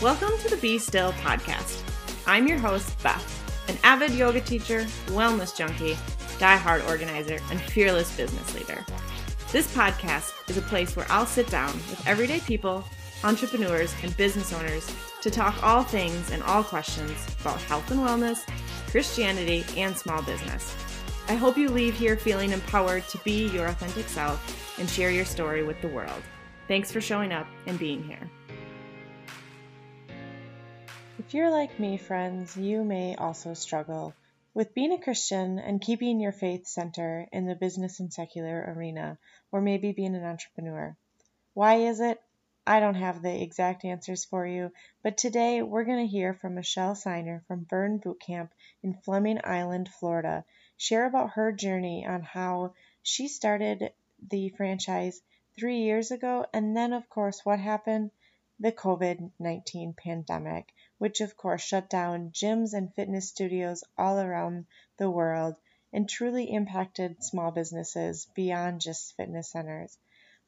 Welcome to the Be Still podcast. I'm your host, Beth, an avid yoga teacher, wellness junkie, diehard organizer, and fearless business leader. This podcast is a place where I'll sit down with everyday people, entrepreneurs, and business owners to talk all things and all questions about health and wellness, Christianity, and small business. I hope you leave here feeling empowered to be your authentic self and share your story with the world. Thanks for showing up and being here. If you're like me, friends, you may also struggle with being a Christian and keeping your faith center in the business and secular arena, or maybe being an entrepreneur. Why is it? I don't have the exact answers for you, but today we're going to hear from Michelle Signer from Burn Boot Camp in Fleming Island, Florida, share about her journey on how she started the franchise 3 years ago, and then, of course, what happened? The COVID-19 pandemic, which of course shut down gyms and fitness studios all around the world and truly impacted small businesses beyond just fitness centers.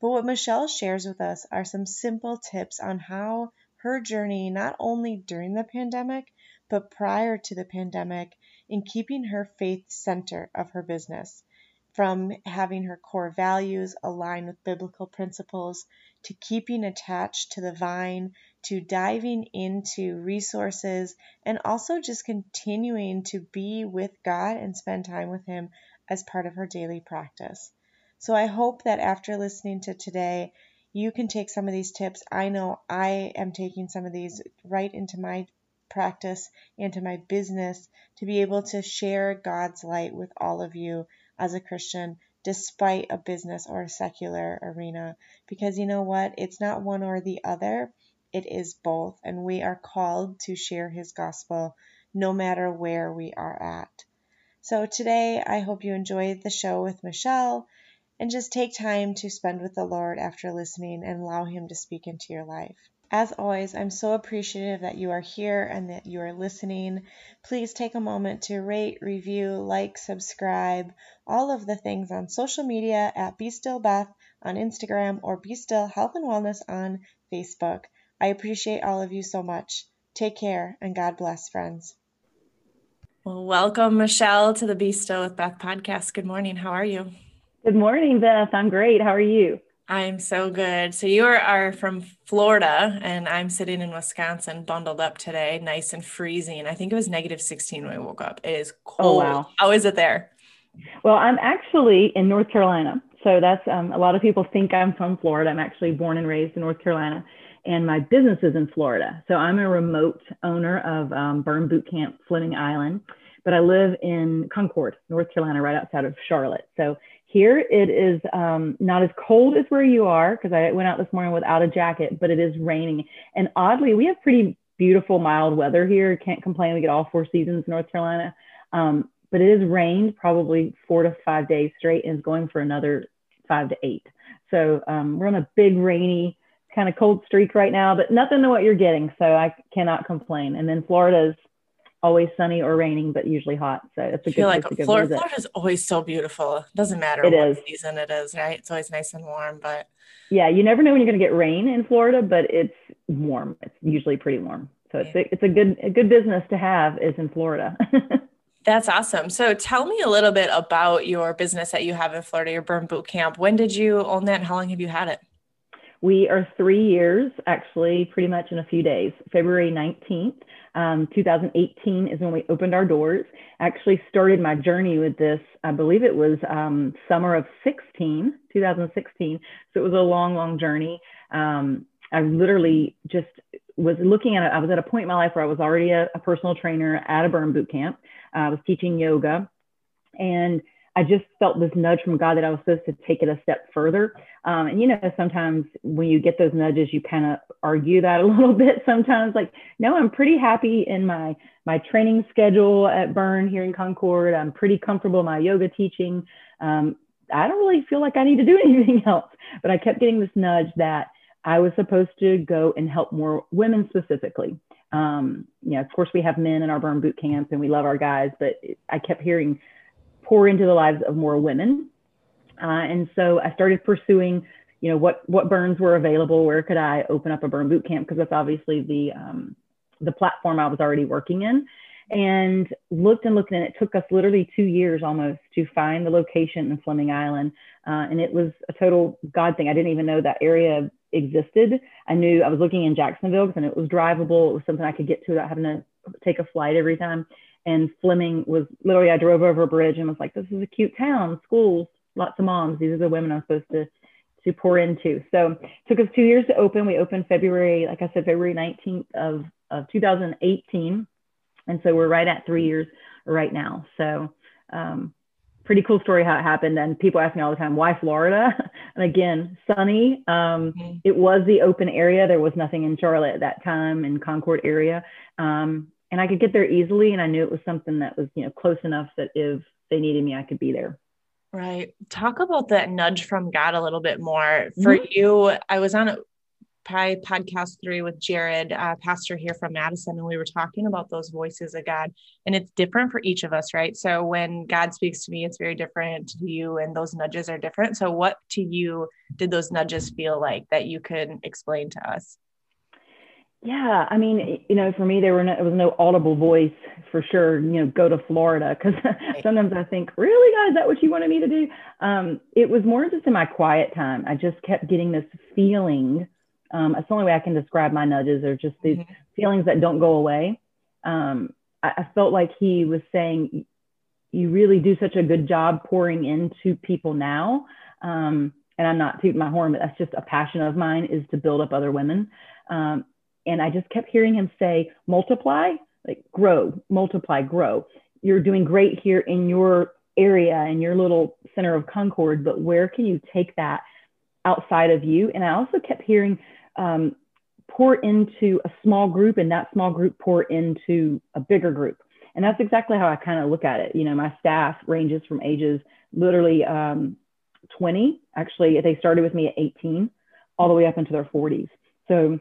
But what Michelle shares with us are some simple tips on how her journey, not only during the pandemic, but prior to the pandemic, in keeping her faith center of her business, from having her core values align with biblical principles, to keeping attached to the vine, to diving into resources, and also just continuing to be with God and spend time with Him as part of her daily practice. So I hope that after listening to today, you can take some of these tips. I know I am taking some of these right into my practice, into my business, to be able to share God's light with all of you as a Christian, despite a business or a secular arena. Because you know what? It's not one or the other. It is both. And we are called to share His gospel no matter where we are at. So today, I hope you enjoyed the show with Michelle, and just take time to spend with the Lord after listening and allow Him to speak into your life. As always, I'm so appreciative that you are here and that you are listening. Please take a moment to rate, review, like, subscribe, all of the things on social media at Be Still Beth on Instagram or Be Still Health and Wellness on Facebook. I appreciate all of you so much. Take care and God bless, friends. Well, welcome, Michelle, to the Be Still with Beth podcast. Good morning. How are you? Good morning, Beth. I'm great. How are you? I'm so good. So you are from Florida, and I'm sitting in Wisconsin, bundled up today, nice and freezing. I think it was negative 16 when I woke up. It is cold. Oh, wow. How is it there? Well, I'm actually in North Carolina. So that's a lot of people think I'm from Florida. I'm actually born and raised in North Carolina, and my business is in Florida. So I'm a remote owner of Burn Boot Camp, Fleming Island, but I live in Concord, North Carolina, right outside of Charlotte. So here it is not as cold as where you are, because I went out this morning without a jacket, but it is raining. And oddly, we have pretty beautiful mild weather here. Can't complain. We get all four seasons in North Carolina. But it has rained probably 4 to 5 days straight, and is going for another 5 to 8. So we're on a big rainy kind of cold streak right now, but nothing to what you're getting. So I cannot complain. And then Florida's always sunny or raining, but usually hot. So it's a good place to go visit. Florida is always so beautiful. It doesn't matter what season it is, right? It's always nice and warm. But yeah, you never know when you're going to get rain in Florida, but it's warm. It's usually pretty warm. So it's a good business to have is in Florida. That's awesome. So tell me a little bit about your business that you have in Florida, your Burn Boot Camp. When did you own that, and how long have you had it? We are 3 years, actually, pretty much in a few days. February 19th, 2018 is when we opened our doors. Actually started my journey with this, I believe it was summer of 2016. So it was a long, long journey. I literally just was looking at it. I was at a point in my life where I was already a personal trainer at a Burn Boot Camp. I was teaching yoga, and I just felt this nudge from God that I was supposed to take it a step further. And, you know, sometimes when you get those nudges, you kind of argue that a little bit sometimes, like, no, I'm pretty happy in my training schedule at Burn here in Concord. I'm pretty comfortable in my yoga teaching. I don't really feel like I need to do anything else. But I kept getting this nudge that I was supposed to go and help more women specifically. You know, of course we have men in our Burn Boot Camp and we love our guys, but I kept hearing pour into the lives of more women. And so I started pursuing, you know, what burns were available, where could I open up a Burn Boot Camp? Because that's obviously the platform I was already working in, and looked, and it took us literally 2 years almost to find the location in Fleming Island. And it was a total God thing. I didn't even know that area existed. I knew I was looking in Jacksonville because it was drivable. It was something I could get to without having to take a flight every time. And Fleming was literally, I drove over a bridge and was like, this is a cute town, schools, lots of moms. These are the women I'm supposed to pour into. So it took us 2 years to open. We opened February, like I said, February 19th of 2018. And so we're right at 3 years right now. So pretty cool story how it happened. And people ask me all the time, why Florida? And again, sunny. It was the open area. There was nothing in Charlotte at that time, in Concord area. And I could get there easily. And I knew it was something that was, you know, close enough that if they needed me, I could be there. Right. Talk about that nudge from God a little bit more. For you, I was on podcast 3 with Jared, pastor here from Madison, and we were talking about those voices of God, and it's different for each of us, right? So when God speaks to me, it's very different to you, and those nudges are different. So what to you did those nudges feel like that you could explain to us? Yeah. I mean, you know, for me, it was no audible voice for sure, you know, go to Florida. Cause sometimes I think, really, God, is that what you wanted me to do? It was more just in my quiet time. I just kept getting this feeling. That's the only way I can describe my nudges, are just these feelings that don't go away. I felt like he was saying, you really do such a good job pouring into people now. And I'm not tooting my horn, but that's just a passion of mine, is to build up other women. And I just kept hearing him say, multiply, like grow, multiply, grow. You're doing great here in your area, in your little center of Concord, but where can you take that outside of you? And I also kept hearing pour into a small group, and that small group pour into a bigger group. And that's exactly how I kind of look at it. You know, my staff ranges from ages literally 20. Actually, they started with me at 18 all the way up into their 40s. So,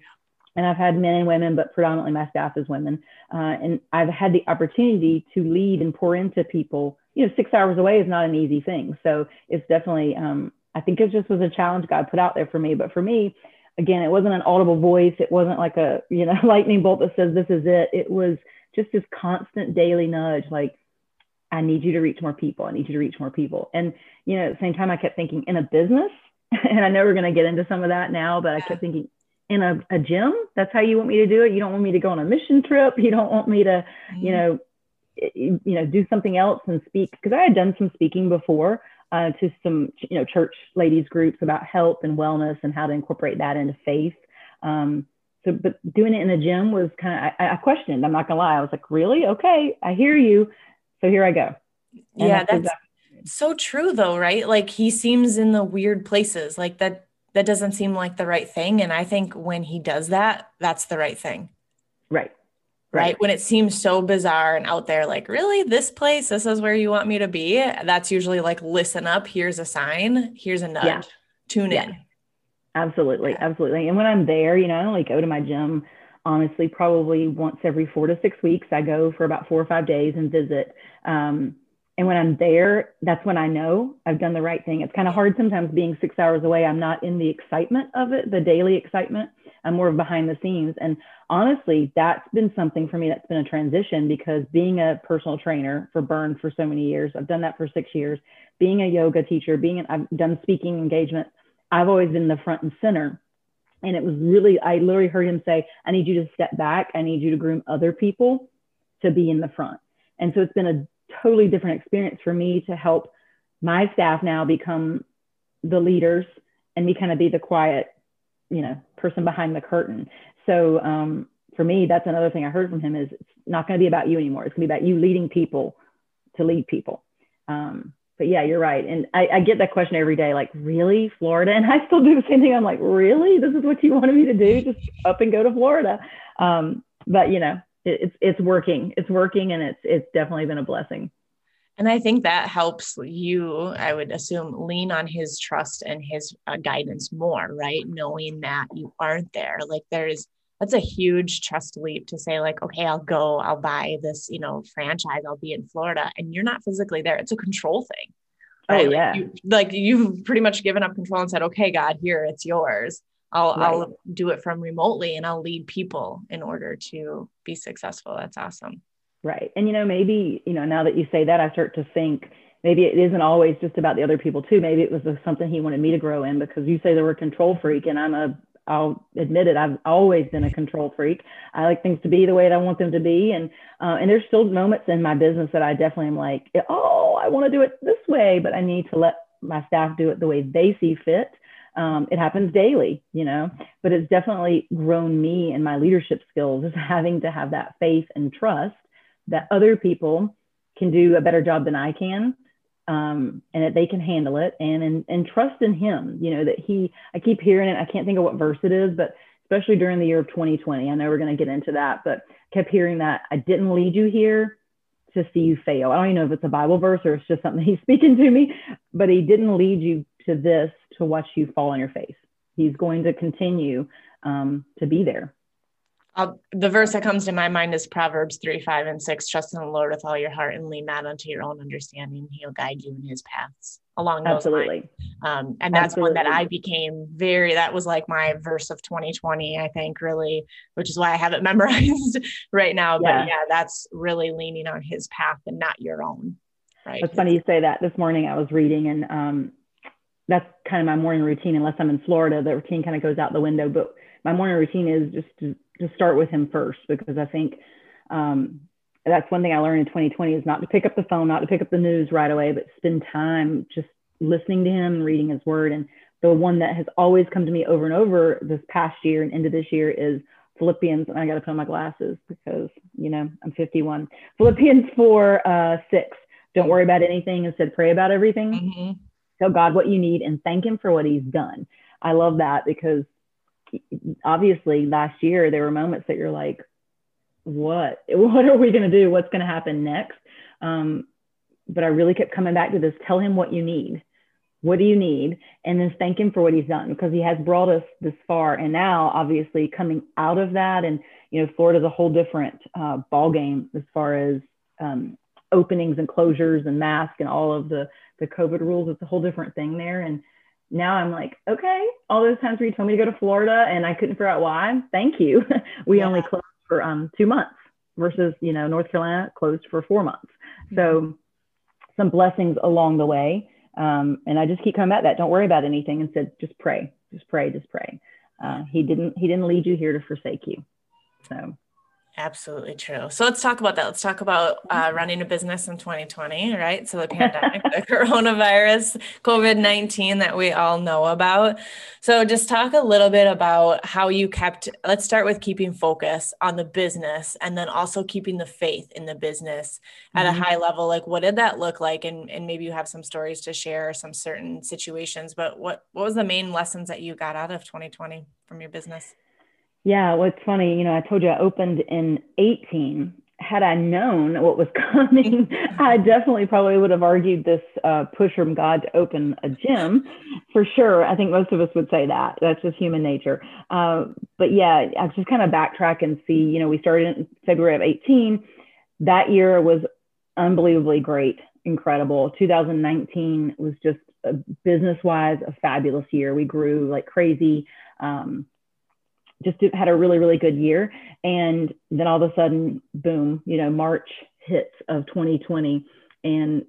and I've had men and women, but predominantly my staff is women. And I've had the opportunity to lead and pour into people. You know, 6 hours away is not an easy thing. So it's definitely, I think it just was a challenge God put out there for me. But for me, again, it wasn't an audible voice. It wasn't like a, you know, lightning bolt that says, this is it. It was just this constant daily nudge. Like, I need you to reach more people. I need you to reach more people. And, you know, at the same time, I kept thinking in a business, and I know we're going to get into some of that now, but I kept thinking in a gym, that's how you want me to do it. You don't want me to go on a mission trip. You don't want me to, you know, do something else and speak. Cause I had done some speaking before, to some, you know, church ladies groups about health and wellness and how to incorporate that into faith. So, but doing it in the gym was kind of, I questioned, I'm not gonna lie. I was like, really? Okay. I hear you. So here I go. And yeah. That's so true though. Right. Like, he seems in the weird places, like that doesn't seem like the right thing. And I think when he does that, that's the right thing. Right. When it seems so bizarre and out there, like, really, this place, this is where you want me to be. That's usually like, listen up. Here's a sign. Here's a nudge. Yeah. Tune in. Absolutely. Yeah. Absolutely. And when I'm there, you know, I only go to my gym, honestly, probably once every 4 to 6 weeks. I go for about 4 or 5 days and visit. And when I'm there, that's when I know I've done the right thing. It's kind of hard sometimes being 6 hours away. I'm not in the excitement of it, the daily excitement. I'm more of behind the scenes. And honestly, that's been something for me that's been a transition, because being a personal trainer for Burn for so many years, I've done that for 6 years, being a yoga teacher, I've done speaking engagements. I've always been the front and center. And it was really, I literally heard him say, I need you to step back. I need you to groom other people to be in the front. And so it's been a totally different experience for me to help my staff now become the leaders and me kind of be the quiet, you know, person behind the curtain. So for me, that's another thing I heard from him, is it's not going to be about you anymore. It's going to be about you leading people to lead people. But yeah, you're right. And I get that question every day, like, really, Florida? And I still do the same thing. I'm like, really, this is what you wanted me to do? Just up and go to Florida. But you know, it's working. It's working. And it's definitely been a blessing. And I think that helps you, I would assume, lean on his trust and his guidance more, right? Knowing that you aren't there. Like, there is that's a huge trust leap to say like, okay, I'll go, I'll buy this, franchise, I'll be in Florida, and you're not physically there. It's a control thing. Right? Oh yeah. You've pretty much given up control and said, okay, God, here, it's yours. I'll do it from remotely, and I'll lead people in order to be successful. That's awesome. Right. And, maybe, now that you say that, I start to think maybe it isn't always just about the other people too. Maybe it was something he wanted me to grow in, because you say the word control freak, and I'll admit it. I've always been a control freak. I like things to be the way that I want them to be. And there's still moments in my business that I definitely am like, oh, I want to do it this way, but I need to let my staff do it the way they see fit. It happens daily, but it's definitely grown me in my leadership skills, is having to have that faith and trust that other people can do a better job than I can, and that they can handle it, and trust in him, that I keep hearing it. I can't think of what verse it is, but especially during the year of 2020, I know we're going to get into that, but kept hearing that I didn't lead you here to see you fail. I don't even know if it's a Bible verse or it's just something he's speaking to me, but he didn't lead you to this to watch you fall on your face. He's going to continue to be there. The verse that comes to my mind is Proverbs 3:5-6. Trust in the Lord with all your heart and lean not unto your own understanding. He'll guide you in his paths along those Absolutely. Lines. And that's Absolutely. One that I became that was like my verse of 2020, I think, really, which is why I have it memorized right now. But yeah, that's really leaning on his path and not your own. Right. It's funny you say that. This morning I was reading, and that's kind of my morning routine. Unless I'm in Florida, the routine kind of goes out the window, but my morning routine is just to start with him first, because I think that's one thing I learned in 2020 is not to pick up the phone, not to pick up the news right away, but spend time just listening to him and reading his word. And the one that has always come to me over and over this past year and into this year is Philippians. And I got to put on my glasses because, I'm 51. Philippians 4:6. Don't worry about anything. Instead, pray about everything. Mm-hmm. Tell God what you need and thank him for what he's done. I love that, because obviously last year there were moments that you're like, what are we going to do? What's going to happen next? But I really kept coming back to this. Tell him what you need. What do you need? And then thank him for what he's done, because he has brought us this far. And now obviously coming out of that, and, Florida's a whole different ball game as far as openings and closures and masks and all of the COVID rules. It's a whole different thing there. And now I'm like, okay, all those times where you told me to go to Florida and I couldn't figure out why, thank you. We only closed for 2 months versus, North Carolina closed for 4 months. Mm-hmm. So some blessings along the way. And I just keep coming back to that. Don't worry about anything. Instead, just pray, just pray, just pray. He didn't lead you here to forsake you. So. Absolutely true. So let's talk about that. Let's talk about running a business in 2020, right? So the pandemic, the coronavirus, COVID-19 that we all know about. So just talk a little bit about how you let's start with keeping focus on the business, and then also keeping the faith in the business at a high level. Like, what did that look like? And maybe you have some stories to share, some certain situations, but what was the main lessons that you got out of 2020 from your business? Yeah, well, it's funny. I told you I opened in 2018. Had I known what was coming, I definitely probably would have argued this push from God to open a gym for sure. I think most of us would say that. That's just human nature. But yeah, I just kind of backtrack and see, we started in February of 2018. That year was unbelievably great, incredible. 2019 was just business-wise a fabulous year. We grew like crazy. Just had a really, really good year. And then all of a sudden, boom, March hits of 2020 and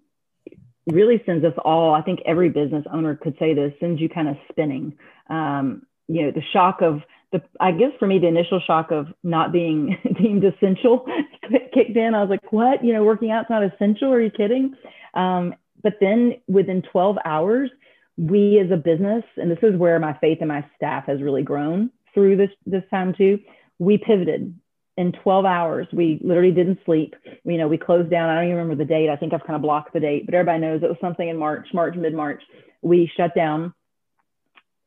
really sends us all, I think every business owner could say this, sends you kind of spinning. The shock of I guess for me, the initial shock of not being deemed essential kicked in. I was like, what, working out's not essential. Are you kidding? But then within 12 hours, we as a business, and this is where my faith and my staff has really grown through this time too, we pivoted in 12 hours. We literally didn't sleep. We closed down. I don't even remember the date. I think I've kind of blocked the date, but everybody knows it was something in mid-March. We shut down.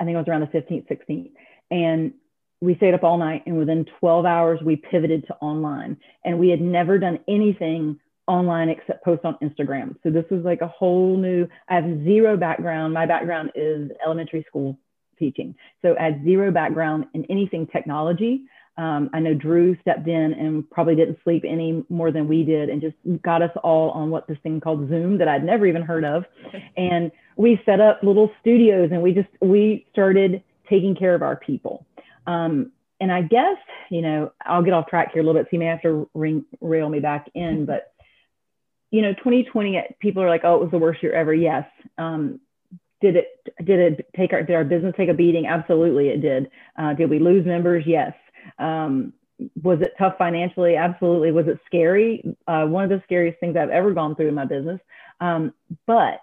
I think it was around the 15th, 16th. And we stayed up all night, and within 12 hours, we pivoted to online. And we had never done anything online except post on Instagram. So this was like a whole new, I have zero background. My background is elementary school teaching. So I had zero background in anything technology. I know Drew stepped in and probably didn't sleep any more than we did and just got us all on what this thing called Zoom that I'd never even heard of. And we set up little studios and we started taking care of our people. And I guess, you know, I'll get off track here a little bit, so you may have to rail me back in, but, you know, 2020, people are like, oh, it was the worst year ever. Yes. Did our business take a beating? Absolutely, it did. Did we lose members? Yes. Was it tough financially? Absolutely. Was it scary? One of the scariest things I've ever gone through in my business. But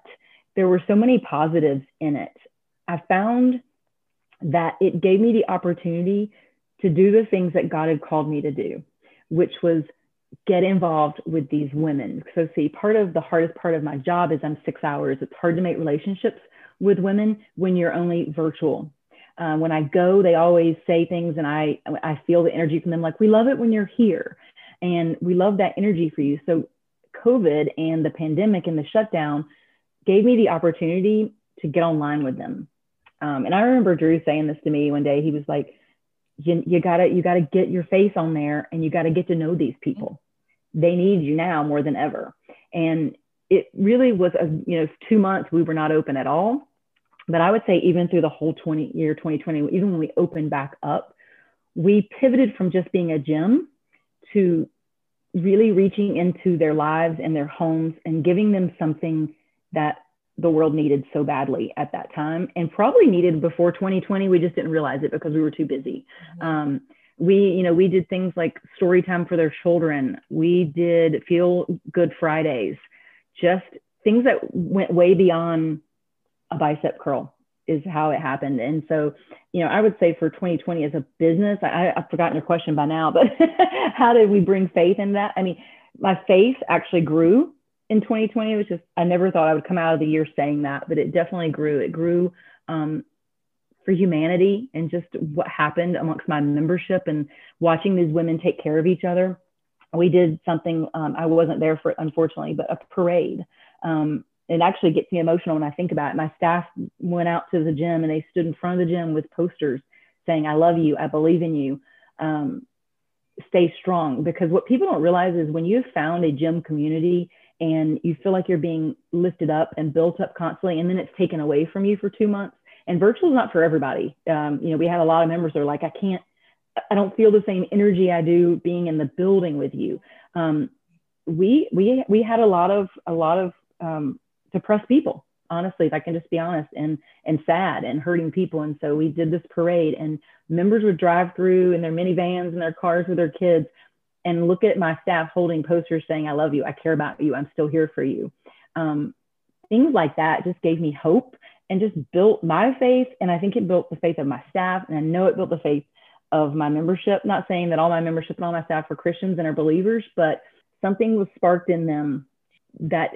there were so many positives in it. I found that it gave me the opportunity to do the things that God had called me to do, which was get involved with these women. So see, part of the hardest part of my job is I'm 6 hours. It's hard to make relationships with women when you're only virtual. When I go, they always say things and I feel the energy from them. Like, we love it when you're here and we love that energy for you. So COVID and the pandemic and the shutdown gave me the opportunity to get online with them. And I remember Drew saying this to me one day. He was like, you gotta get your face on there and you gotta get to know these people. They need you now more than ever. And it really was, 2 months we were not open at all. But I would say even through the whole 2020, even when we opened back up, we pivoted from just being a gym to really reaching into their lives and their homes and giving them something that the world needed so badly at that time, and probably needed before 2020. We just didn't realize it because we were too busy. Mm-hmm. We did things like story time for their children. We did Feel Good Fridays, just things that went way beyond a bicep curl is how it happened. And so, I would say for 2020 as a business, I've forgotten your question by now, but how did we bring faith in that? I mean, my faith actually grew in 2020, which is, I never thought I would come out of the year saying that, but it definitely grew. It grew for humanity and just what happened amongst my membership and watching these women take care of each other. We did something, I wasn't there for it, unfortunately, but a parade. It actually gets me emotional when I think about it. My staff went out to the gym and they stood in front of the gym with posters saying, I love you, I believe in you, stay strong. Because what people don't realize is when you've found a gym community and you feel like you're being lifted up and built up constantly, and then it's taken away from you for 2 months. And virtual is not for everybody. We had a lot of members that are like, I don't feel the same energy I do being in the building with you. We had a lot of depressed people, honestly, if I can just be honest, and sad and hurting people. And so we did this parade, and members would drive through in their minivans and their cars with their kids, and look at my staff holding posters saying, I love you, I care about you, I'm still here for you. Things like that just gave me hope and just built my faith. And I think it built the faith of my staff. And I know it built the faith of my membership. Not saying that all my membership and all my staff are Christians and are believers, but something was sparked in them that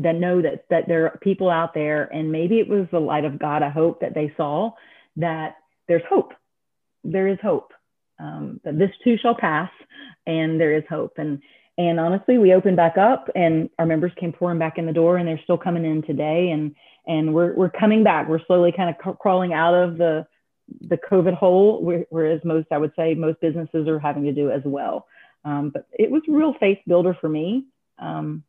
know that there are people out there. And maybe it was the light of God, I hope, that they saw that there's hope. There is hope. That this too shall pass, and there is hope. And honestly, we opened back up, and our members came pouring back in the door, and they're still coming in today. And we're coming back. We're slowly kind of crawling out of the COVID hole, whereas most businesses are having to do as well. But it was a real faith builder for me, and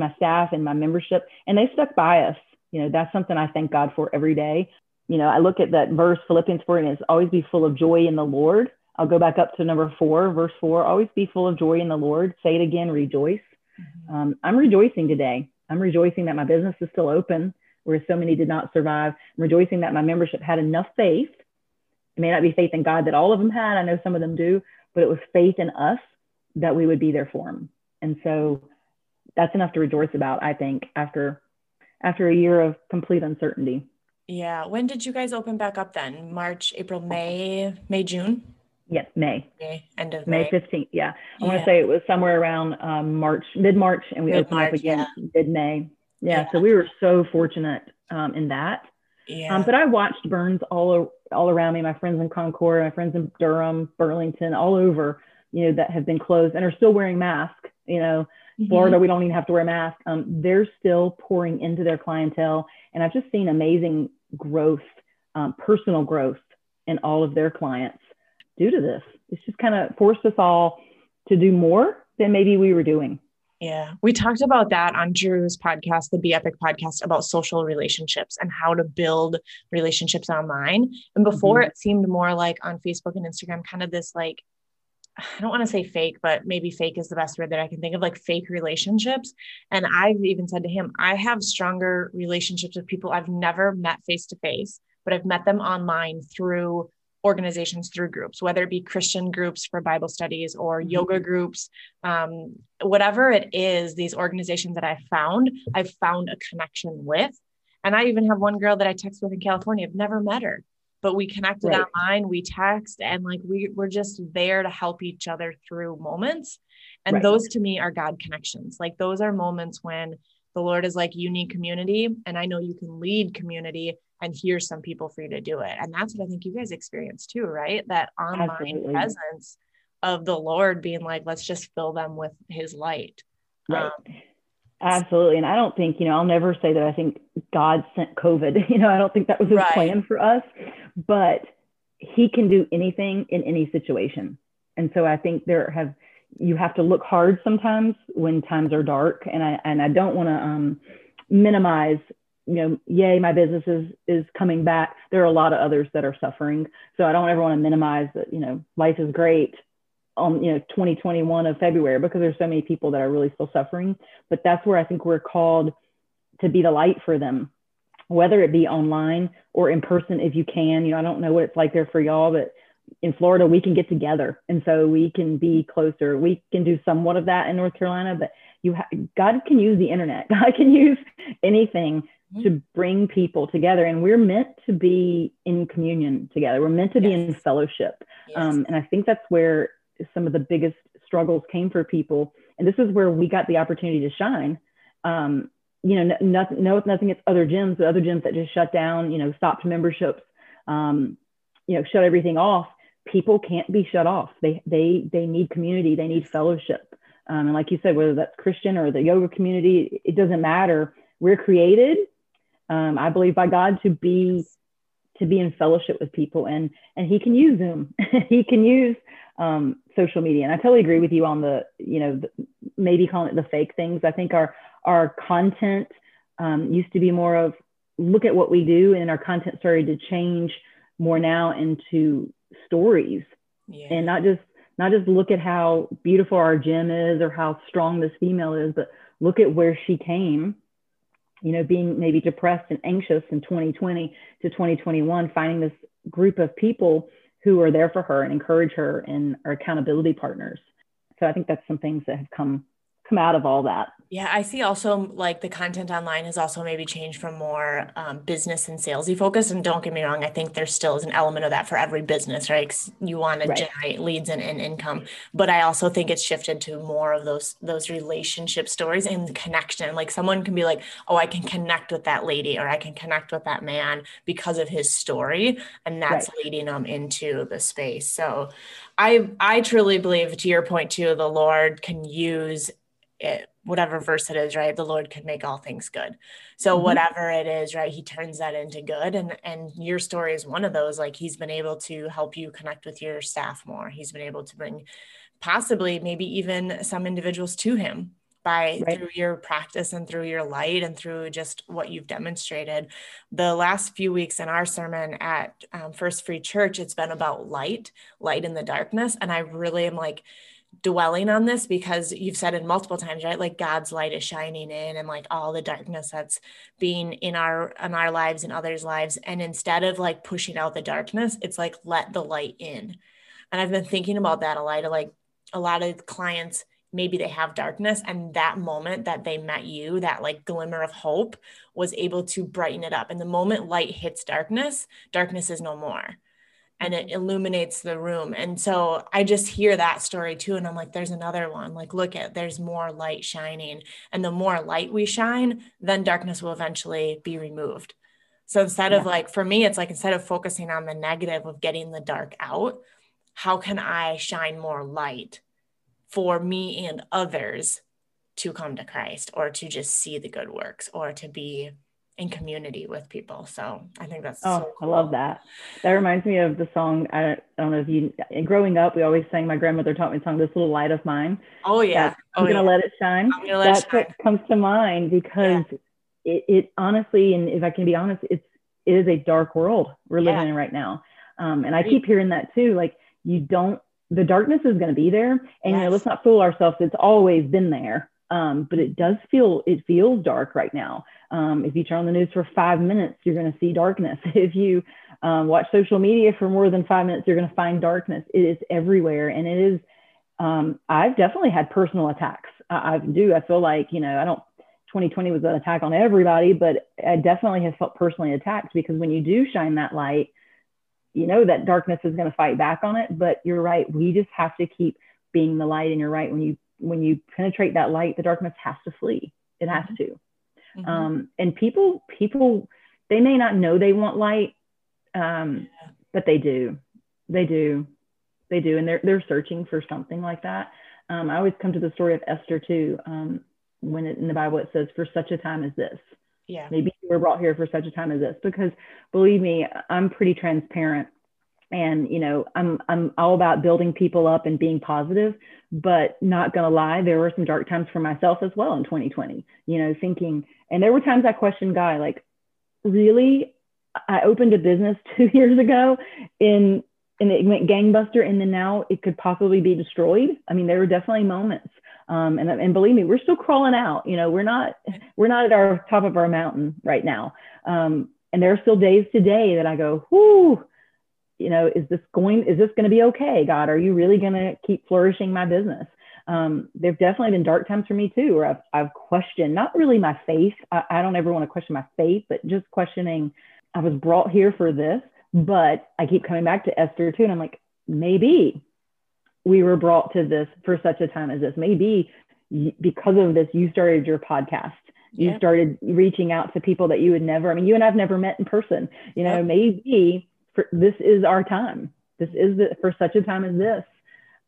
my staff and my membership, and they stuck by us. That's something I thank God for every day. I look at that verse, Philippians 4, and it's always be full of joy in the Lord. I'll go back up to number 4, verse 4, always be full of joy in the Lord. Say it again, rejoice. Mm-hmm. I'm rejoicing today. I'm rejoicing that my business is still open, where so many did not survive. I'm rejoicing that my membership had enough faith. It may not be faith in God that all of them had. I know some of them do, but it was faith in us that we would be there for them. And so that's enough to rejoice about, I think, after a year of complete uncertainty. Yeah. When did you guys open back up then? March, April, May, June? Yes, May. End of May. May 15th. Yeah. I want to say it was somewhere around mid-March, and we opened up again mid-May. Yeah. So we were so fortunate in that. Yeah. But I watched burns all around me, my friends in Concord, my friends in Durham, Burlington, all over, that have been closed and are still wearing masks. Mm-hmm. Florida, we don't even have to wear masks. They're still pouring into their clientele. And I've just seen amazing growth, personal growth in all of their clients. due to this. It's just kind of forced us all to do more than maybe we were doing. Yeah. We talked about that on Drew's podcast, the Be Epic podcast, about social relationships and how to build relationships online. And before it seemed more like on Facebook and Instagram, kind of this, like, I don't want to say fake, but maybe fake is the best word that I can think of, like fake relationships. And I've even said to him, I have stronger relationships with people I've never met face-to-face, but I've met them online through organizations, through groups, whether it be Christian groups for Bible studies or yoga groups, whatever it is, these organizations that I've found a connection with. And I even have one girl that I text with in California. I've never met her, but we connected online, we text, and like, we're just there to help each other through moments. And those to me are God connections. Like those are moments when the Lord is like, you need community. And I know you can lead community, and here's some people for you to do it. And that's what I think you guys experience too, right? That online presence of the Lord being like, let's just fill them with his light. Absolutely. And I don't think, I'll never say that I think God sent COVID, I don't think that was his plan for us, but he can do anything in any situation. And so I think you have to look hard sometimes when times are dark. And I don't want to minimize, yay, my business is coming back. There are a lot of others that are suffering. So I don't ever want to minimize that, life is great on, 2021 of February, because there's so many people that are really still suffering. But that's where I think we're called to be the light for them, whether it be online or in person, if you can. I don't know what it's like there for y'all, but in Florida, we can get together. And so we can be closer. We can do somewhat of that in North Carolina, but God can use the internet. God can use anything to bring people together. And we're meant to be in communion together. We're meant to be in fellowship. And I think that's where some of the biggest struggles came for people. And this is where we got the opportunity to shine. Nothing against other gyms, but other gyms that just shut down, stopped memberships, shut everything off. People can't be shut off. They need community. They need fellowship. And like you said, whether that's Christian or the yoga community, it doesn't matter. We're created, I believe, by God to be in fellowship with people, and he can use Zoom, he can use social media. And I totally agree with you on the, maybe calling it the fake things. I think our content used to be more of look at what we do, and our content started to change more now into stories, and not just look at how beautiful our gym is or how strong this female is, but look at where she came. Being maybe depressed and anxious in 2020 to 2021, finding this group of people who are there for her and encourage her and are accountability partners. So I think that's some things that have come out of all that. Yeah. I see also like the content online has also maybe changed from more business and salesy focus. And don't get me wrong, I think there still is an element of that for every business, right? 'Cause you want to generate leads and income. But I also think it's shifted to more of those relationship stories and connection. Like someone can be like, oh, I can connect with that lady, or I can connect with that man because of his story. And that's leading them into the space. So I truly believe, to your point too, the Lord can use it, whatever verse it is, right? The Lord can make all things good. So whatever it is, right? He turns that into good. And your story is one of those, like he's been able to help you connect with your staff more. He's been able to bring possibly maybe even some individuals to him by through your practice and through your light and through just what you've demonstrated. The last few weeks in our sermon at First Free Church, it's been about light in the darkness. And I really am like, dwelling on this, because you've said it multiple times, right? Like God's light is shining in, and like all the darkness that's being in our lives and others' lives. And instead of like pushing out the darkness, it's like, let the light in. And I've been thinking about that a lot. Like a lot of clients, maybe they have darkness, and that moment that they met you, that like glimmer of hope was able to brighten it up. And the moment light hits darkness, darkness is no more. And it illuminates the room. And so I just hear that story too. And I'm like, there's another one, like, look at, there's more light shining. And the more light we shine, then darkness will eventually be removed. So instead of like, for me, it's like, instead of focusing on the negative of getting the dark out, how can I shine more light for me and others to come to Christ, or to just see the good works, or to be in community with people. So I think that's so cool. I love that. That reminds me of the song. I don't know if you, growing up, we always sang, my grandmother taught me the song, This Little Light of Mine. Oh yeah. I'm going to let it shine. What comes to mind because it honestly, and if I can be honest, it is a dark world we're living in right now. And I keep hearing that too. Like the darkness is going to be there, and let's not fool ourselves. It's always been there. But it feels dark right now. If you turn on the news for 5 minutes, you're going to see darkness. If you watch social media for more than 5 minutes, you're going to find darkness. It is everywhere. And it is, I've definitely had personal attacks. I feel like, 2020 was an attack on everybody, but I definitely have felt personally attacked, because when you do shine that light, that darkness is going to fight back on it. But you're right. We just have to keep being the light, and you're right. When you penetrate that light, the darkness has to flee. It has to. Mm-hmm. And people, they may not know they want light, but they do. And they're searching for something like that. I always come to the story of Esther too. In the Bible, it says, for such a time as this. Yeah. Maybe you were brought here for such a time as this, because believe me, I'm pretty transparent, and, I'm all about building people up and being positive, but not going to lie, there were some dark times for myself as well in 2020, thinking, and there were times I questioned God, like, really? I opened a business 2 years ago and it went gangbuster, and then now it could possibly be destroyed. I mean, there were definitely moments. And believe me, we're still crawling out, we're not at our top of our mountain right now. And there are still days today that I go, whoo, is this going to be okay? God, are you really going to keep flourishing my business? There've definitely been dark times for me too, where I've questioned, not really my faith. I don't ever want to question my faith, but just questioning, I was brought here for this, but I keep coming back to Esther too. And I'm like, maybe we were brought to this for such a time as this. Maybe because of this, you started your podcast. You started reaching out to people that you would never, you and I've never met in person, maybe this is our time. This is for such a time as this.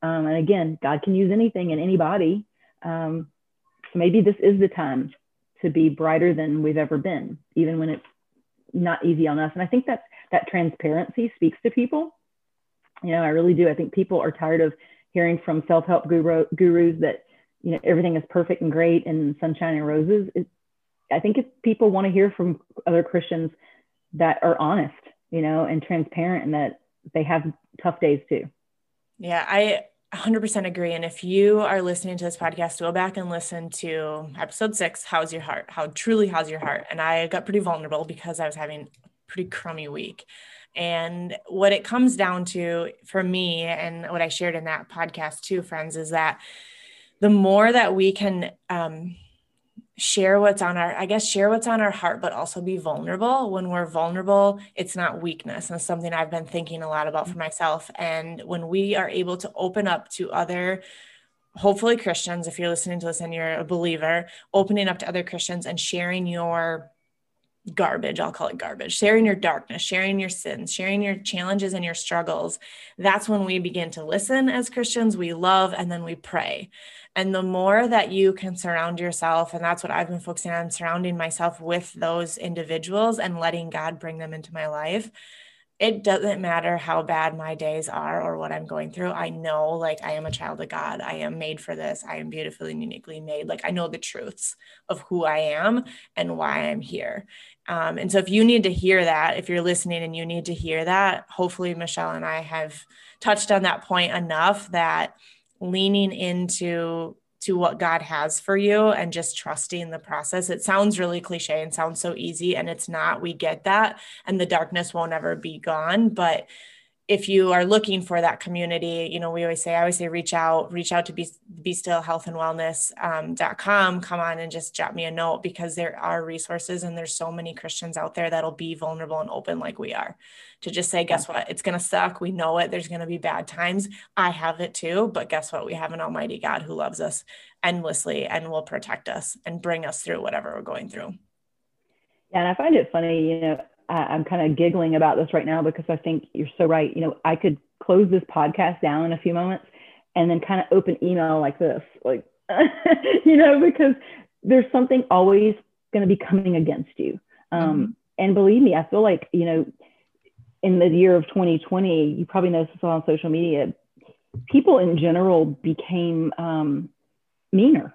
And again, God can use anything and anybody. So maybe this is the time to be brighter than we've ever been, even when it's not easy on us. And I think that transparency speaks to people. I really do. I think people are tired of hearing from self-help gurus that, everything is perfect and great and sunshine and roses. I think if people want to hear from other Christians that are honest, and transparent, and that they have tough days too. Yeah, I 100% agree. And if you are listening to this podcast, go back and listen to episode 6, How's Your Heart? How's your heart? And I got pretty vulnerable because I was having a pretty crummy week. And what it comes down to for me, and what I shared in that podcast too, friends, is that the more that we can share what's on our heart, but also be vulnerable. When we're vulnerable, it's not weakness. And it's something I've been thinking a lot about for myself. And when we are able to open up to other, hopefully Christians, if you're listening to this and you're a believer, opening up to other Christians and sharing your garbage, I'll call it garbage, sharing your darkness, sharing your sins, sharing your challenges and your struggles. That's when we begin to listen as Christians. We love, and then we pray. And the more that you can surround yourself, and that's what I've been focusing on, surrounding myself with those individuals and letting God bring them into my life. It doesn't matter how bad my days are or what I'm going through. I know, I am a child of God. I am made for this. I am beautifully and uniquely made. I know the truths of who I am and why I'm here. And so if you need to hear that, if you're listening and you need to hear that, hopefully Michelle and I have touched on that point enough that leaning into what God has for you and just trusting the process. It sounds really cliche and sounds so easy, and it's not. We get that, and the darkness won't ever be gone. But if you are looking for that community, I always say, reach out to Be Still Health and Wellness .com. Come on and just drop me a note, because there are resources, and there's so many Christians out there that'll be vulnerable and open like we are, to just say, guess what? It's going to suck. We know it. There's going to be bad times. I have it too, but guess what? We have an almighty God who loves us endlessly and will protect us and bring us through whatever we're going through. Yeah. And I find it funny, I'm kind of giggling about this right now, because I think you're so right. I could close this podcast down in a few moments and then kind of open email like this, because there's something always going to be coming against you. And believe me, I feel like, you know, in the year of 2020, you probably noticed this on social media, people in general became meaner.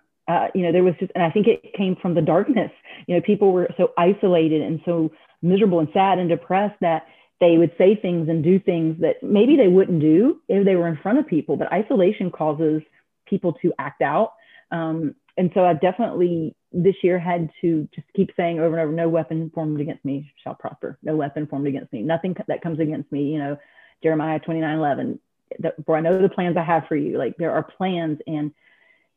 You know, there was just, and I think it came from the darkness. You know, people were so isolated and so miserable and sad and depressed that they would say things and do things that maybe they wouldn't do if they were in front of people. But isolation causes people to act out. And so I definitely this year had to just keep saying over and over, no weapon formed against me shall prosper. No weapon formed against me. Nothing that comes against me. You know, Jeremiah 29:11, for I know the plans I have for you. Like, there are plans, and,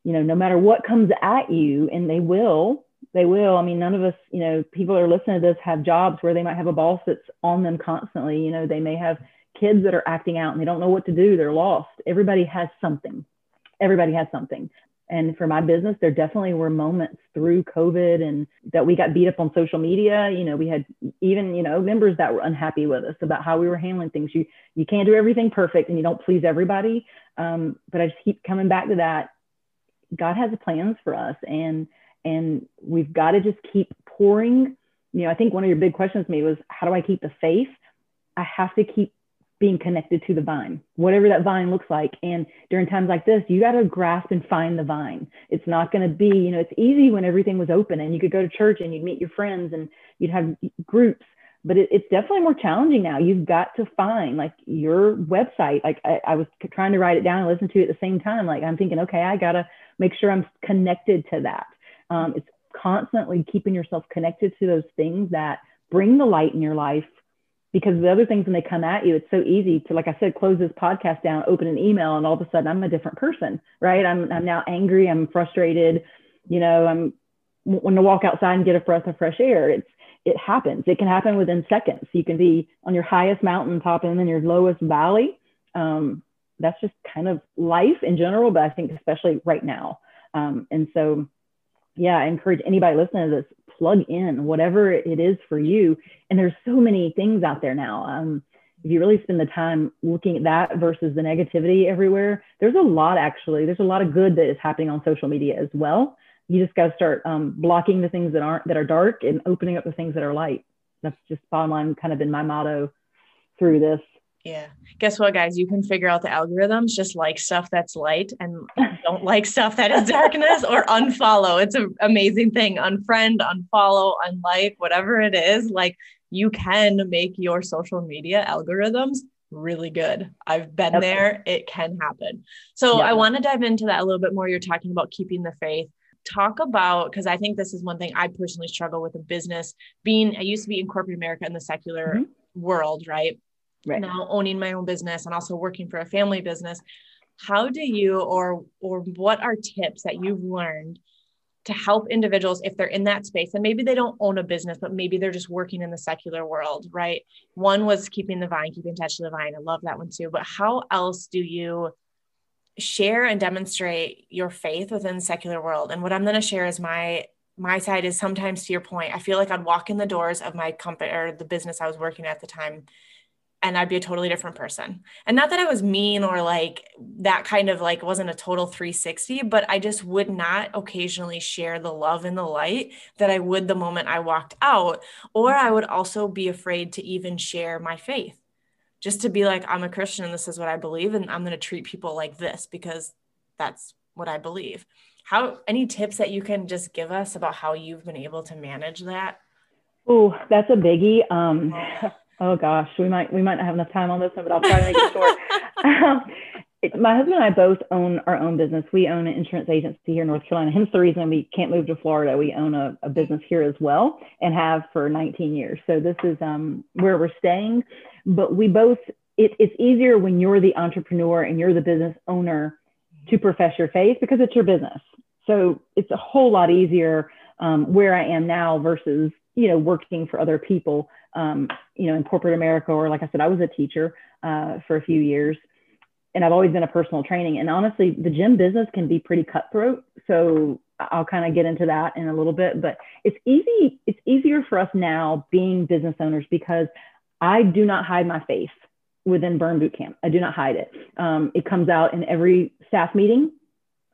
you know, no matter what comes at you, and they will. I mean, none of us, you know, people that are listening to this have jobs where they might have a boss that's on them constantly. You know, they may have kids that are acting out and they don't know what to do. They're lost. Everybody has something. And for my business, there definitely were moments through COVID and that we got beat up on social media. You know, we had even, you know, members that were unhappy with us about how we were handling things. You can't do everything perfect, and you don't please everybody. But I just keep coming back to that. God has plans for us, and we've got to just keep pouring. You know, I think one of your big questions to me was, how do I keep the faith? I have to keep being connected to the vine, whatever that vine looks like. And during times like this, you got to grasp and find the vine. It's not going to be, you know, it's easy when everything was open and you could go to church and you'd meet your friends and you'd have groups, but it's definitely more challenging now. You've got to find, like, your website. Like, I was trying to write it down and listen to it at the same time. Like, I'm thinking, okay, I got to make sure I'm connected to that. It's constantly keeping yourself connected to those things that bring the light in your life. Because the other things, when they come at you, it's so easy to, like I said, close this podcast down, open an email, and all of a sudden I'm a different person, right? I'm now angry, I'm frustrated, you know, I'm wanting to walk outside and get a breath of fresh air. It happens. It can happen within seconds. You can be on your highest mountaintop and then your lowest valley. That's just kind of life in general, but I think especially right now. And so, yeah, I encourage anybody listening to this, plug in whatever it is for you. And there's so many things out there now. If you really spend the time looking at that versus the negativity everywhere, there's a lot, actually. There's a lot of good that is happening on social media as well. You just got to start blocking the things that are dark and opening up the things that are light. That's just bottom line, kind of been my motto through this. Yeah. Guess what, guys? You can figure out the algorithms. Just like stuff that's light and don't like stuff that is darkness, or unfollow. It's an amazing thing. Unfriend, unfollow, unlike, whatever it is. Like, you can make your social media algorithms really good. I've been there. It can happen. So yeah. I want to dive into that a little bit more. You're talking about keeping the faith. Talk about, because I think this is one thing I personally struggle with in business. I used to be in corporate America in the secular world, right? Right. Now owning my own business and also working for a family business, how do you, or what are tips that you've learned to help individuals if they're in that space and maybe they don't own a business, but maybe they're just working in the secular world, right? One was keeping the vine, keeping touch of the vine. I love that one too. But how else do you share and demonstrate your faith within the secular world? And what I'm going to share is my side is, sometimes, to your point, I feel like I'd walk in the doors of my company or the business I was working at the time, and I'd be a totally different person. And not that I was mean or like that kind of, like, wasn't a total 360, but I just would not occasionally share the love and the light that I would the moment I walked out. Or I would also be afraid to even share my faith, just to be like, I'm a Christian and this is what I believe, and I'm going to treat people like this because that's what I believe. Any tips that you can just give us about how you've been able to manage that? Oh, that's a biggie. Oh gosh, we might not have enough time on this one, but I'll try to make it short. My husband and I both own our own business. We own an insurance agency here in North Carolina. Hence the reason we can't move to Florida. We own a business here as well, and have for 19 years. So this is where we're staying. But we both, it's easier when you're the entrepreneur and you're the business owner to profess your faith, because it's your business. So it's a whole lot easier where I am now versus, you know, working for other people, you know, in corporate America, or, like I said, I was a teacher for a few years, and I've always been a personal training. And honestly, the gym business can be pretty cutthroat. So I'll kind of get into that in a little bit, but it's easy. It's easier for us now being business owners, because I do not hide my faith within Burn Boot Camp. I do not hide it. It comes out in every staff meeting.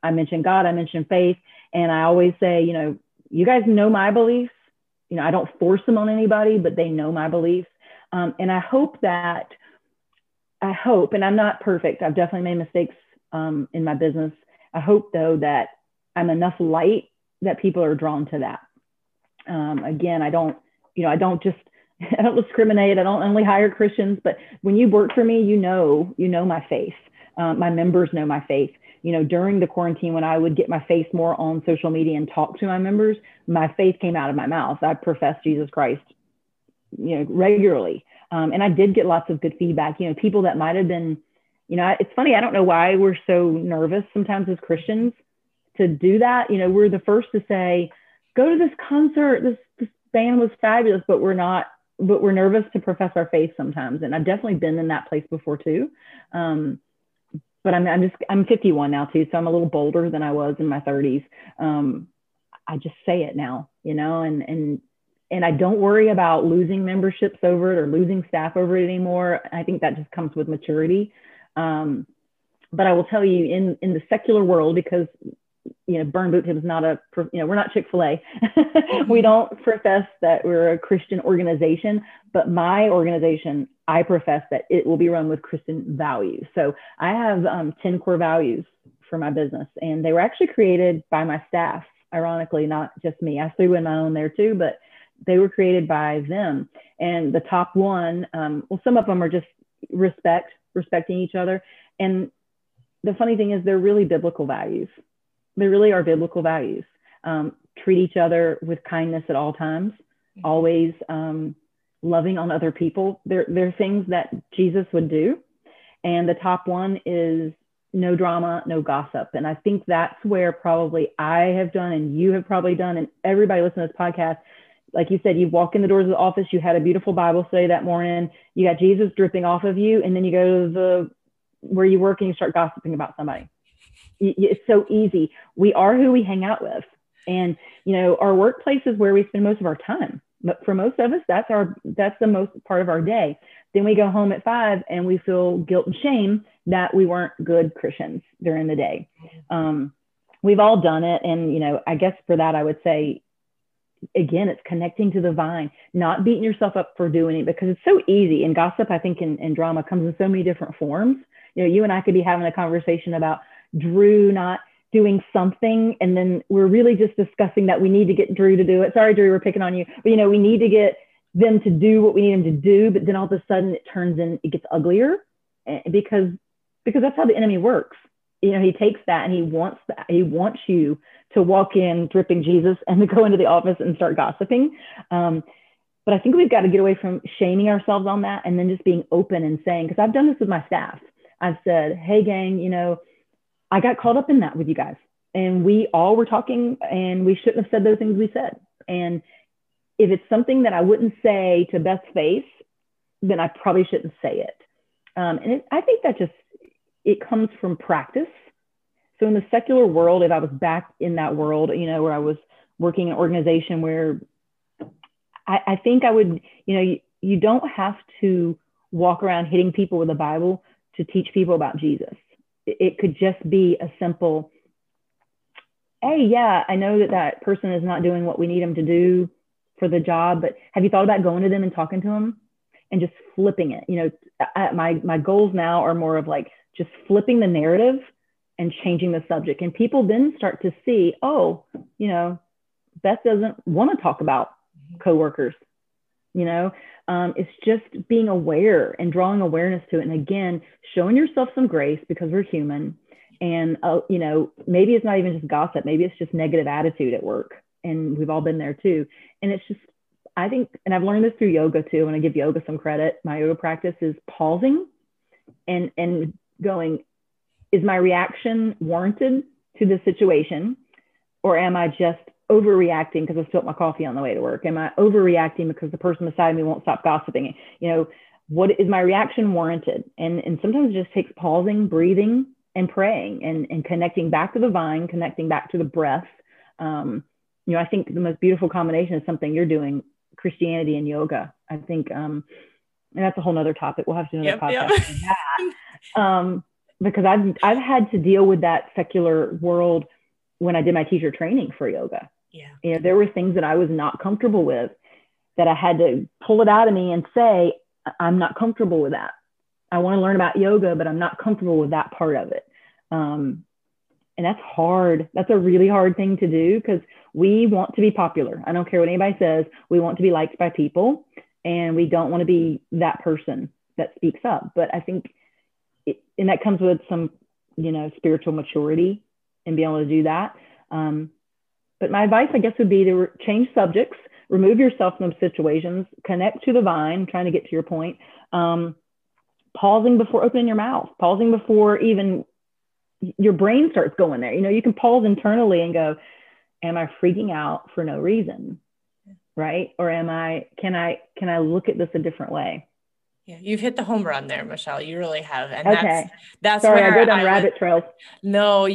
I mention God, I mention faith. And I always say, you know, you guys know my beliefs. you know, I don't force them on anybody, but they know my beliefs. And I hope, and I'm not perfect. I've definitely made mistakes in my business. I hope though that I'm enough light that people are drawn to that. Again, I don't discriminate. I don't only hire Christians, but when you work for me, you know my faith. My members know my faith. You know, during the quarantine, when I would get my face more on social media and talk to my members, my faith came out of my mouth. I professed Jesus Christ, you know, regularly. And I did get lots of good feedback, you know, people that might've been, you know, it's funny. I don't know why we're so nervous sometimes as Christians to do that. You know, we're the first to say, go to this concert. This band was fabulous, but we're nervous to profess our faith sometimes. And I've definitely been in that place before too. But I'm 51 now too. So I'm a little bolder than I was in my 30s. I just say it now, you know, and I don't worry about losing memberships over it or losing staff over it anymore. I think that just comes with maturity. But I will tell you in the secular world, because, you know, Burn Boot Camp is not we're not Chick-fil-A. We don't profess that we're a Christian organization, but my organization, I profess that it will be run with Christian values. So I have 10 core values for my business, and they were actually created by my staff, ironically, not just me. I threw in my own there too, but they were created by them. And the top one, some of them are just respecting each other. And the funny thing is they're really biblical values. They really are biblical values. Treat each other with kindness at all times, always loving on other people. They're things that Jesus would do. And the top one is no drama, no gossip. And I think that's where probably I have done, and you have probably done, and everybody listening to this podcast, like you said, you walk in the doors of the office, you had a beautiful Bible study that morning, you got Jesus dripping off of you, and then you go to where you work and you start gossiping about somebody. It's so easy. We are who we hang out with. And, you know, our workplace is where we spend most of our time. But for most of us, that's the most part of our day. Then we go home at 5 and we feel guilt and shame that we weren't good Christians during the day. We've all done it. And, you know, I guess for that, I would say, again, it's connecting to the vine, not beating yourself up for doing it, because it's so easy. And gossip, I think, and drama comes in so many different forms. You know, you and I could be having a conversation about Drew not doing something, and then we're really just discussing that we need to get Drew to do it. Sorry, Drew, we're picking on you. But, you know, we need to get them to do what we need them to do. But then all of a sudden it gets uglier, because that's how the enemy works. You know, he takes that and he wants you to walk in dripping Jesus and to go into the office and start gossiping. But I think we've got to get away from shaming ourselves on that, and then just being open and saying, because I've done this with my staff. I've said, hey gang, you know, I got caught up in that with you guys, and we all were talking, and we shouldn't have said those things we said. And if it's something that I wouldn't say to Beth's face, then I probably shouldn't say it. I think that it comes from practice. So in the secular world, if I was back in that world, you know, where I was working in an organization where I think I would, you know, you don't have to walk around hitting people with a Bible to teach people about Jesus. It could just be a simple, hey, yeah, I know that person is not doing what we need them to do for the job, but have you thought about going to them and talking to them and just flipping it? You know, my goals now are more of like just flipping the narrative and changing the subject. And people then start to see, oh, you know, Beth doesn't want to talk about coworkers. You know, it's just being aware and drawing awareness to it. And again, showing yourself some grace, because we're human. And, you know, maybe it's not even just gossip. Maybe it's just negative attitude at work. And we've all been there too. And it's just, I think, and I've learned this through yoga too. When I give yoga some credit, my yoga practice is pausing and going, is my reaction warranted to the situation? Or am I just overreacting because I spilled my coffee on the way to work? Am I overreacting because the person beside me won't stop gossiping? You know, what is my reaction warranted? And sometimes it just takes pausing, breathing, and praying, and connecting back to the vine, connecting back to the breath. You know, I think the most beautiful combination is something you're doing, Christianity and yoga. I think, and that's a whole nother topic. We'll have to do another podcast on that. Because I've had to deal with that secular world when I did my teacher training for yoga. Yeah. You know, there were things that I was not comfortable with that I had to pull it out of me and say, I'm not comfortable with that. I want to learn about yoga, but I'm not comfortable with that part of it. And that's hard. That's a really hard thing to do because we want to be popular. I don't care what anybody says. We want to be liked by people, and we don't want to be that person that speaks up. But I think, and that comes with some, you know, spiritual maturity and being able to do that. But my advice, I guess, would be to change subjects, remove yourself from those situations, connect to the vine, trying to get to your point, pausing before opening your mouth, pausing before even your brain starts going there. You know, you can pause internally and go, am I freaking out for no reason? Right. Or can I look at this a different way? Yeah. You've hit the home run there, Michelle. You really have. And okay. That's sorry, where I go down rabbit trails. No,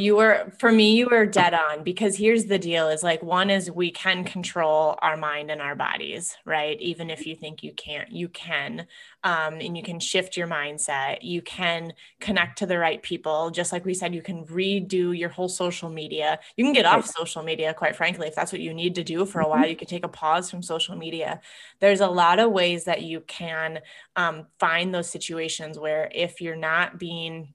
for me, you were dead on, because here's the deal is like, one is we can control our mind and our bodies, right? Even if you think you can't, you can, and you can shift your mindset. You can connect to the right people. Just like we said, you can redo your whole social media. You can get off social media, quite frankly, if that's what you need to do for a while. You can take a pause from social media. There's a lot of ways that you can, find those situations where if you're not being,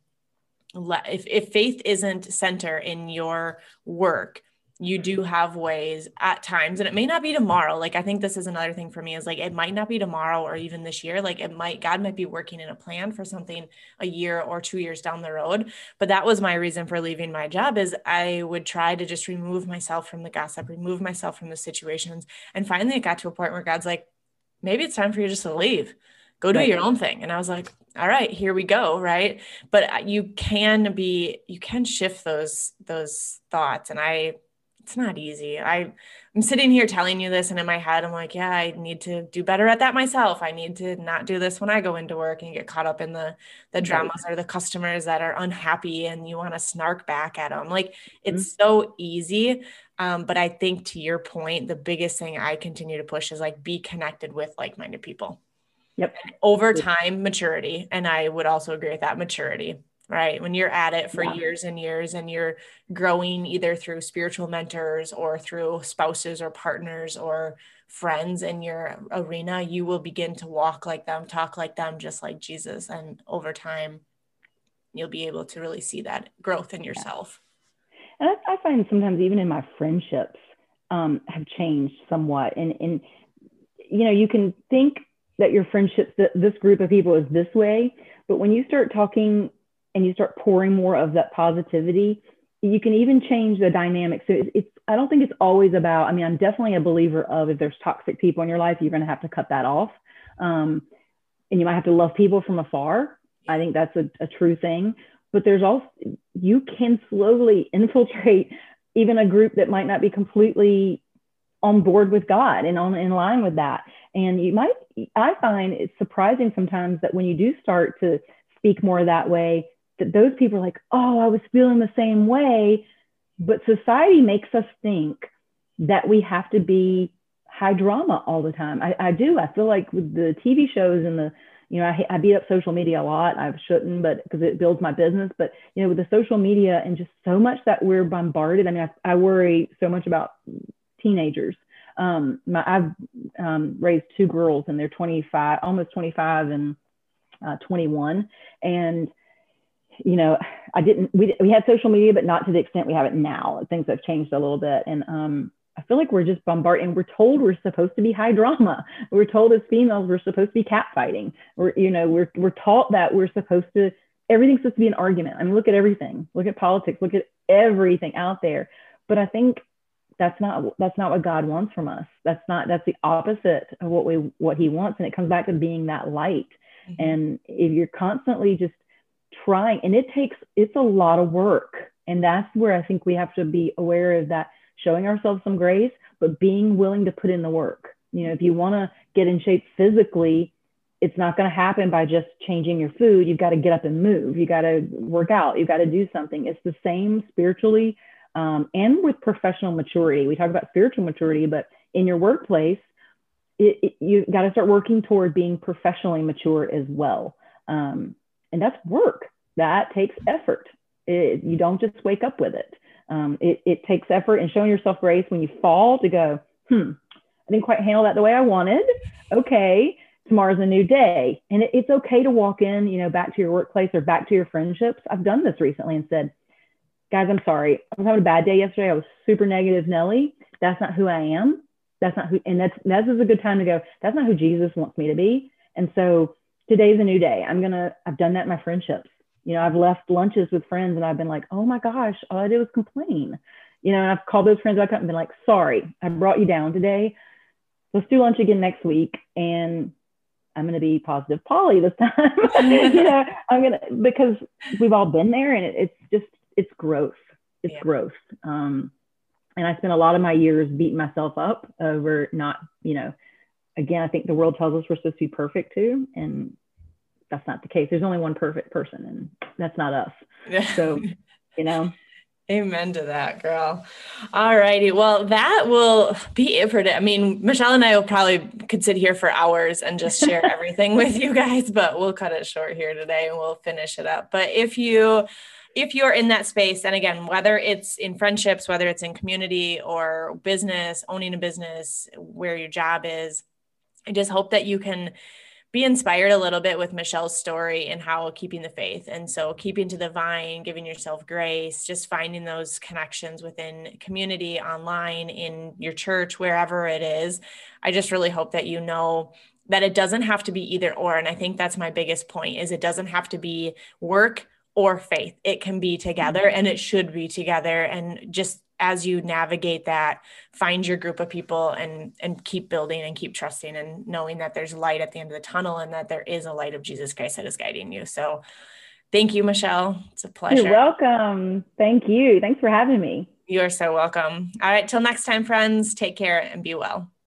if faith isn't center in your work, you do have ways at times, and it may not be tomorrow. Like, I think this is another thing for me is like, it might not be tomorrow or even this year. Like God might be working in a plan for something a year or 2 years down the road. But that was my reason for leaving my job is I would try to just remove myself from the gossip, remove myself from the situations. And finally it got to a point where God's like, maybe it's time for you just to leave. Go do your own thing. And I was like, all right, here we go. Right. But you can shift those thoughts. And it's not easy. I'm sitting here telling you this, and in my head, I'm like, yeah, I need to do better at that myself. I need to not do this when I go into work and get caught up in the dramas or the customers that are unhappy and you want to snark back at them. Like it's so easy. But I think to your point, the biggest thing I continue to push is like, be connected with like-minded people. Yep. And over time, maturity. And I would also agree with that, maturity, right? When you're at it for years and years and you're growing either through spiritual mentors or through spouses or partners or friends in your arena, you will begin to walk like them, talk like them, just like Jesus. And over time, you'll be able to really see that growth in yourself. And I find sometimes even in my friendships have changed somewhat. And, you know, you can think that your friendships, that this group of people is this way. But when you start talking and you start pouring more of that positivity, you can even change the dynamic. So I don't think it's always about, I mean, I'm definitely a believer of if there's toxic people in your life, you're going to have to cut that off. And you might have to love people from afar. I think that's a true thing, but there's also, you can slowly infiltrate even a group that might not be completely on board with God and in line with that. And I find it's surprising sometimes that when you do start to speak more that way, that those people are like, oh, I was feeling the same way. But society makes us think that we have to be high drama all the time. I do. I feel like with the TV shows and I beat up social media a lot. I shouldn't, but because it builds my business. But, you know, with the social media and just so much that we're bombarded. I mean, I worry so much about teenagers. I've raised two girls, and they're 25, almost 25 and 21. And, you know, we had social media, but not to the extent we have it now. Things have changed a little bit. And, I feel like we're just bombarded, and we're told we're supposed to be high drama. We're told as females, we're supposed to be catfighting. We're taught that we're supposed to, everything's supposed to be an argument. I mean, look at everything, look at politics, look at everything out there. But I think that's not what God wants from us. That's the opposite of what he wants. And it comes back to being that light. Mm-hmm. And if you're constantly just trying, and it's a lot of work. And that's where I think we have to be aware of that, showing ourselves some grace, but being willing to put in the work. You know, if you want to get in shape physically, it's not going to happen by just changing your food. You've got to get up and move. You got to work out. You got to do something. It's the same spiritually, and with professional maturity. We talk about spiritual maturity, but in your workplace, you got to start working toward being professionally mature as well. And that's work. That takes effort. You don't just wake up with it. It takes effort and showing yourself grace when you fall to go, I didn't quite handle that the way I wanted. Okay, tomorrow's a new day. And it's okay to walk in, back to your workplace or back to your friendships. I've done this recently and said, guys, I'm sorry. I was having a bad day yesterday. I was super negative Nelly. That's not who I am. That's not who, and that's a good time to go, that's not who Jesus wants me to be. And so today's a new day. I've done that in my friendships. I've left lunches with friends and I've been like, oh my gosh, all I did was complain. And I've called those friends back up and been like, sorry, I brought you down today. Let's do lunch again next week. And I'm going to be positive Polly this time. Because we've all been there, and it's growth. It's growth. And I spent a lot of my years beating myself up over not, again, I think the world tells us we're supposed to be perfect too. And that's not the case. There's only one perfect person, and that's not us. So, Amen to that, girl. All righty. Well, that will be it for today. I mean, Michelle and I could sit here for hours and just share everything with you guys, but we'll cut it short here today and we'll finish it up. But if you're in that space, and again, whether it's in friendships, whether it's in community or business, owning a business, where your job is, I just hope that you can be inspired a little bit with Michelle's story and how keeping the faith. And so keeping to the vine, giving yourself grace, just finding those connections within community, online, in your church, wherever it is. I just really hope that that it doesn't have to be either or. And I think that's my biggest point, is it doesn't have to be work or faith. It can be together, and it should be together. And just as you navigate that, find your group of people and keep building and keep trusting and knowing that there's light at the end of the tunnel, and that there is a light of Jesus Christ that is guiding you. So thank you, Michelle. It's a pleasure. You're welcome. Thank you. Thanks for having me. You are so welcome. All right. Till next time, friends, take care and be well.